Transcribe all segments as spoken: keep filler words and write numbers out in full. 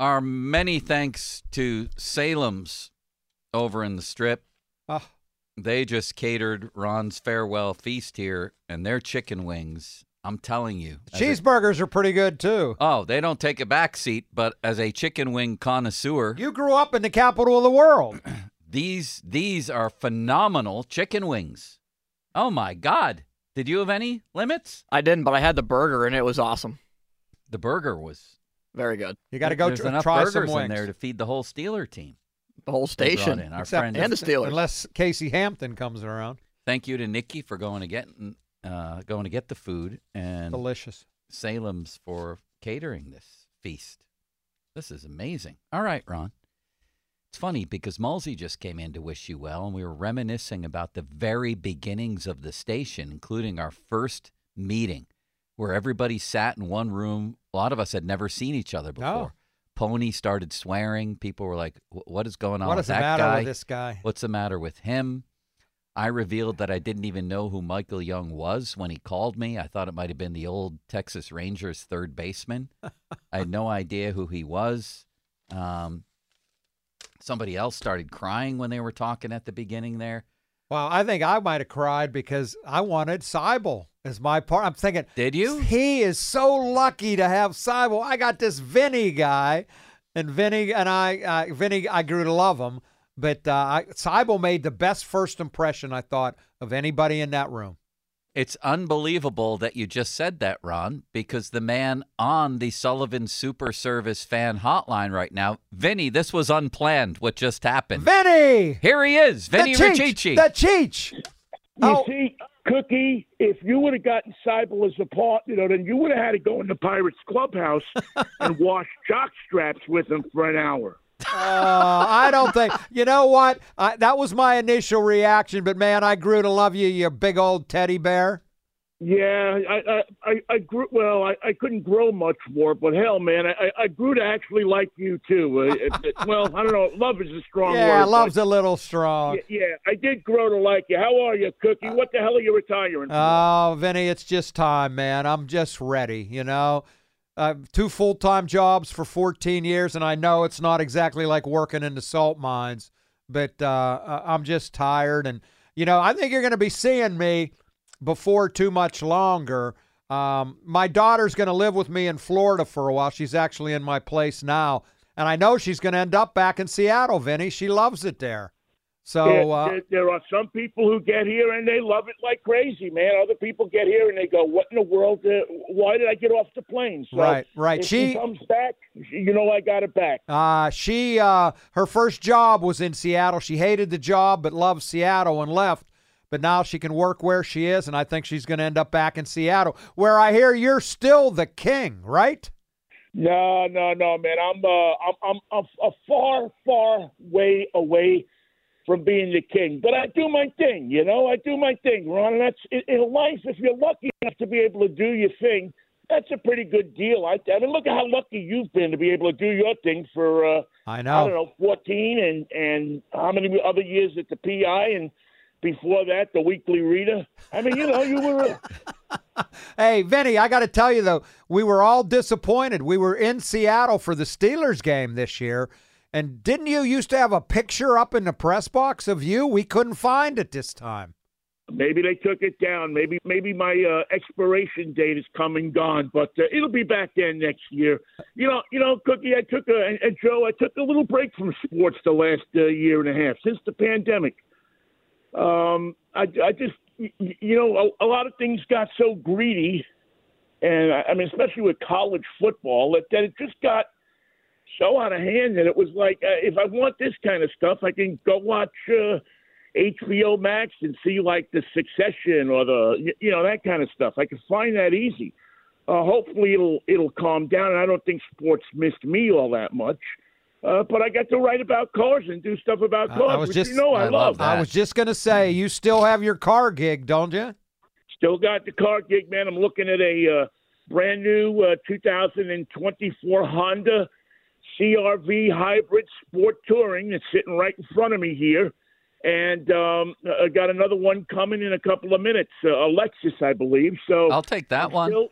Our many thanks to Salem's over in the Strip. Oh. They just catered Ron's farewell feast here, and their chicken wings, I'm telling you. Cheeseburgers a, are pretty good, too. Oh, they don't take a back seat, but as a chicken wing connoisseur. You grew up in the capital of the world. these these are phenomenal chicken wings. Oh, my God. Did you have any limits? I didn't, but I had the burger, and it was awesome. The burger was very good. You got to go try, try some wings. There's enough burgers in there to feed the whole Steeler team. The whole station. In, our friend, and the Steelers. Unless Casey Hampton comes around. Thank you to Nikki for going to get uh, going to get the food, and delicious. Salem's for catering this feast. This is amazing. All right, Ron. It's funny because Mulsey just came in to wish you well, and we were reminiscing about the very beginnings of the station, including our first meeting where everybody sat in one room. A lot of us had never seen each other before. No. Pony started swearing. People were like, what is going on with that guy? What is the matter with this guy? What's the matter with him? I revealed that I didn't even know who Michael Young was when he called me. I thought it might have been the old Texas Rangers third baseman. I had no idea who he was. Um, somebody else started crying when they were talking at the beginning there. Well, I think I might have cried because I wanted Seibel as my part. I'm thinking, did you? He is so lucky to have Seibel. I got this Vinnie guy, and Vinnie and I, uh, Vinnie, I grew to love him. But uh, Seibel made the best first impression, I thought, of anybody in that room. It's unbelievable that you just said that, Ron, because the man on the Sullivan Super Service fan hotline right now, Vinnie, this was unplanned, what just happened. Vinnie! Here he is, Vinnie Richichi. The Cheech! You oh. see, Cookie, if you would have gotten Seibel as a part, you know, then you would have had to go in the Pirates clubhouse and wash jock straps with him for an hour. uh, I don't think, you know what? I, that was my initial reaction, but man, I grew to love you, you big old teddy bear. Yeah, I, I, I grew, well, I, I couldn't grow much more, but hell, man, I, I grew to actually like you too. Uh, well, I don't know, love is a strong yeah, word. Yeah, love's a little strong. Yeah, yeah, I did grow to like you. How are you, Cookie? What the hell are you retiring for? Oh, Vinnie, it's just time, man. I'm just ready, you know. Uh, two full-time jobs for fourteen years, and I know it's not exactly like working in the salt mines, but uh, I'm just tired. And, you know, I think you're going to be seeing me before too much longer. Um, my daughter's going to live with me in Florida for a while. She's actually in my place now, and I know she's going to end up back in Seattle, Vinnie. She loves it there. So there, uh, there, there are some people who get here and they love it like crazy, man. Other people get here and they go, "What in the world? Uh, why did I get off the plane?" So right, right. If she, she comes back, you know, I got it back. Uh, she, uh, her first job was in Seattle. She hated the job but loved Seattle and left. But now she can work where she is, and I think she's going to end up back in Seattle, where I hear you're still the king, right? No, no, no, man. I'm, uh, I'm, I'm, I'm a far, far way away from being the king, but I do my thing, you know. I do my thing, Ron. And that's in life. If you're lucky enough to be able to do your thing, that's a pretty good deal. I, I mean, look at how lucky you've been to be able to do your thing for uh, I know, I don't know, fourteen and and how many other years at the P I, and before that, the Weekly Reader. I mean, you know, you were. A... Hey, Vinnie, I got to tell you though, we were all disappointed. We were in Seattle for the Steelers game this year. And didn't you used to have a picture up in the press box of you? We couldn't find it this time. Maybe they took it down. Maybe maybe my uh, expiration date is come and gone, but uh, it'll be back there next year. You know, you know, Cookie, I took a and, and Joe, I took a little break from sports the last uh, year and a half since the pandemic. Um, I, I just, you know, a, a lot of things got so greedy, and I mean, especially with college football, that, that it just got so out of hand that it was like, uh, if I want this kind of stuff, I can go watch uh, H B O Max and see like the Succession or the, you know, that kind of stuff. I can find that easy. Uh, hopefully it'll it'll calm down, and I don't think sports missed me all that much. Uh, but I got to write about cars and do stuff about cars, I was which just, you know I, I love. love I was just gonna say, you still have your car gig, don't you? Still got the car gig, man. I'm looking at a uh, brand new uh, two thousand twenty-four Honda C R V Hybrid Sport Touring that's sitting right in front of me here. And um, I got another one coming in a couple of minutes, uh, a Lexus, I believe. So I'll take that I'm one. Still,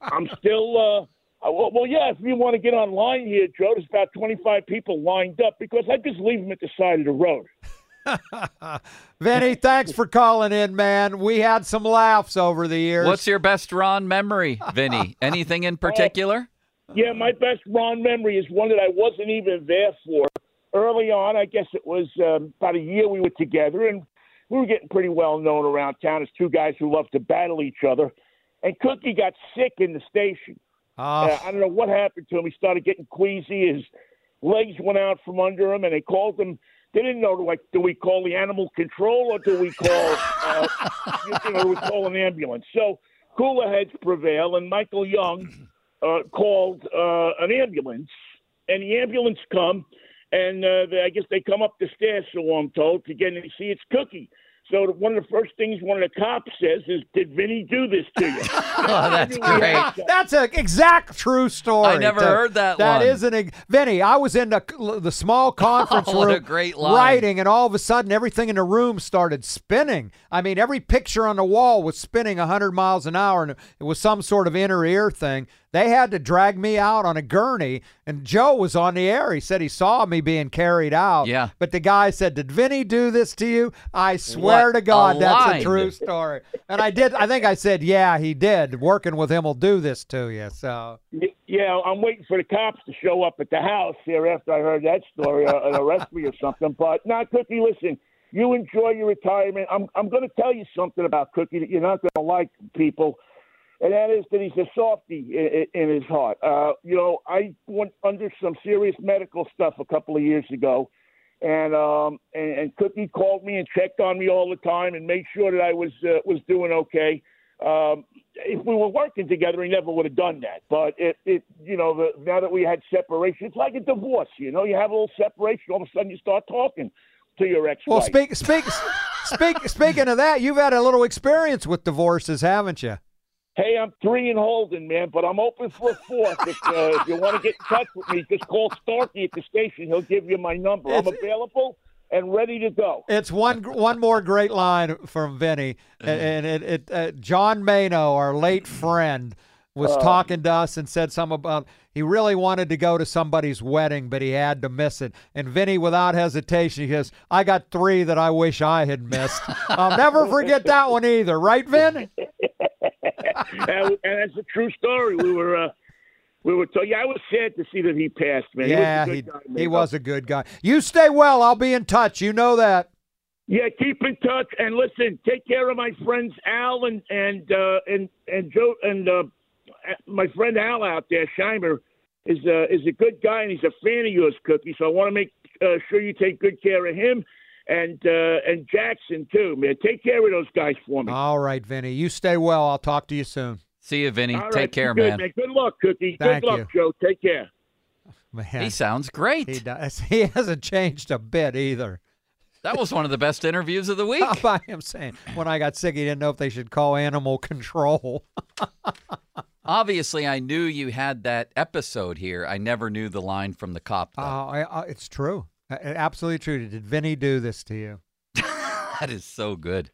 I'm still uh, Uh, well, well, yeah, if you want to get online here, Joe, there's about twenty-five people lined up because I just leave them at the side of the road. Vinnie, thanks for calling in, man. We had some laughs over the years. What's your best Ron memory, Vinnie? Anything in particular? Uh, yeah, my best Ron memory is one that I wasn't even there for. Early on, I guess it was um, about a year we were together, and we were getting pretty well known around town as two guys who loved to battle each other. And Cookie got sick in the station. Uh, uh, I don't know what happened to him. He started getting queasy. His legs went out from under him, and they called him. They didn't know, like, do we call the animal control or do we call, uh, you know, do we call an ambulance? So cooler heads prevail, and Michael Young uh, called uh, an ambulance, and the ambulance come, and uh, they, I guess they come up the stairs, so I'm told, to get and they see it's Cookie. So one of the first things one of the cops says is, did Vinnie do this to you? Oh, that's great. That's an exact true story. I never to, heard that, that one. That is an – Vinnie, I was in the, the small conference oh, room great writing, and all of a sudden everything in the room started spinning. I mean, every picture on the wall was spinning one hundred miles an hour, and it was some sort of inner ear thing. They had to drag me out on a gurney, and Joe was on the air. He said he saw me being carried out. Yeah. But the guy said, did Vinnie do this to you? I swear what to God, a that's line. a true story. And I did. I think I said, yeah, he did. Working with him will do this to you. So yeah, I'm waiting for the cops to show up at the house here after I heard that story, uh, and arrest me or something. But now, Cookie, listen, you enjoy your retirement. I'm, I'm going to tell you something about Cookie that you're not going to like, people. And that is that he's a softy in his heart. Uh, you know, I went under some serious medical stuff a couple of years ago, and um, and, and Cookie called me and checked on me all the time and made sure that I was uh, was doing okay. Um, if we were working together, he never would have done that. But it, it you know, the, now that we had separation, it's like a divorce. You know, you have a little separation, all of a sudden you start talking to your ex-wife. Well, speak, speak, speak, speaking of that, you've had a little experience with divorces, haven't you? Hey, I'm three and holding, man, but I'm open for a fourth. If, uh, if you want to get in touch with me, just call Starkey at the station. He'll give you my number. It's, I'm available and ready to go. It's one one more great line from Vinnie. And it, it, uh, John Mayno, our late friend, was uh, talking to us and said something about he really wanted to go to somebody's wedding, but he had to miss it. And Vinnie, without hesitation, he goes, I got three that I wish I had missed. I'll never forget that one either. Right, Vin? And that's a true story. We were, uh, we were. T- yeah, I was sad to see that he passed, man. Yeah, he was a good guy, man. He was a good guy. You stay well. I'll be in touch. You know that. Yeah, keep in touch and listen. Take care of my friends Al and and uh, and and Joe and uh, my friend Al out there. Scheimer is uh, is a good guy and he's a fan of yours, Cookie. So I want to make uh, sure you take good care of him. And uh, and Jackson, too, man. Take care of those guys for me. All right, Vinnie. You stay well. I'll talk to you soon. See you, Vinnie. All Take right, care, good, man. man. Good luck, Cookie. Thank good luck, you. Joe. Take care. Man, he sounds great. He does. He hasn't changed a bit either. That was one of the best interviews of the week. How about him saying, when I got sick, he didn't know if they should call animal control. Obviously, I knew you had that episode here. I never knew the line from the cop, though. Uh, I, uh, it's true. Absolutely true. Did Vinnie do this to you? That is so good.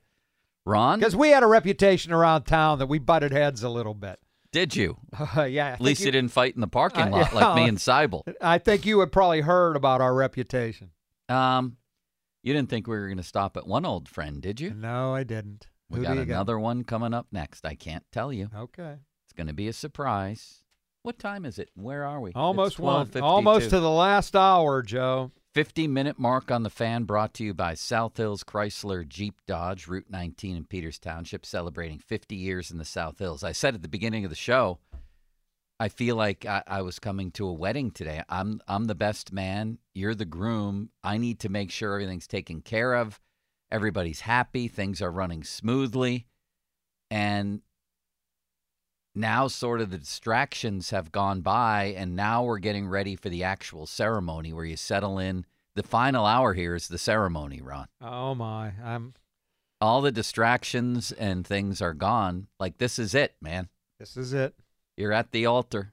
Ron? Because we had a reputation around town that we butted heads a little bit. Did you? Uh, yeah. I At least you, you didn't fight in the parking uh, lot yeah, like me and Seibel. I think you had probably heard about our reputation. Um, You didn't think we were going to stop at one old friend, did you? No, I didn't. We Who got another got? one coming up next. I can't tell you. Okay. It's going to be a surprise. What time is it? Where are we? Almost one. Almost to the last hour, Joe. fifty-minute mark on the fan, brought to you by South Hills Chrysler Jeep Dodge, Route nineteen in Peters Township, celebrating fifty years in the South Hills. I said at the beginning of the show, I feel like I, I was coming to a wedding today. I'm I'm the best man. You're the groom. I need to make sure everything's taken care of. Everybody's happy. Things are running smoothly. And now sort of the distractions have gone by, and now we're getting ready for the actual ceremony where you settle in. The final hour here is the ceremony, Ron. Oh, my. I'm All the distractions and things are gone. Like, this is it, man. This is it. You're at the altar.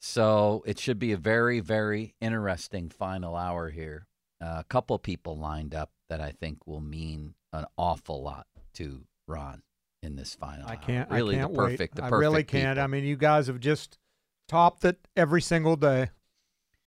So it should be a very, very interesting final hour here. Uh, a couple people lined up that I think will mean an awful lot to Ron in this final. I can't, really I can't the perfect, wait. The perfect I really can't. People. I mean, you guys have just Topped it every single day.